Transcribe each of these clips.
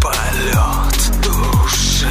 Полет души.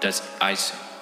That's ice.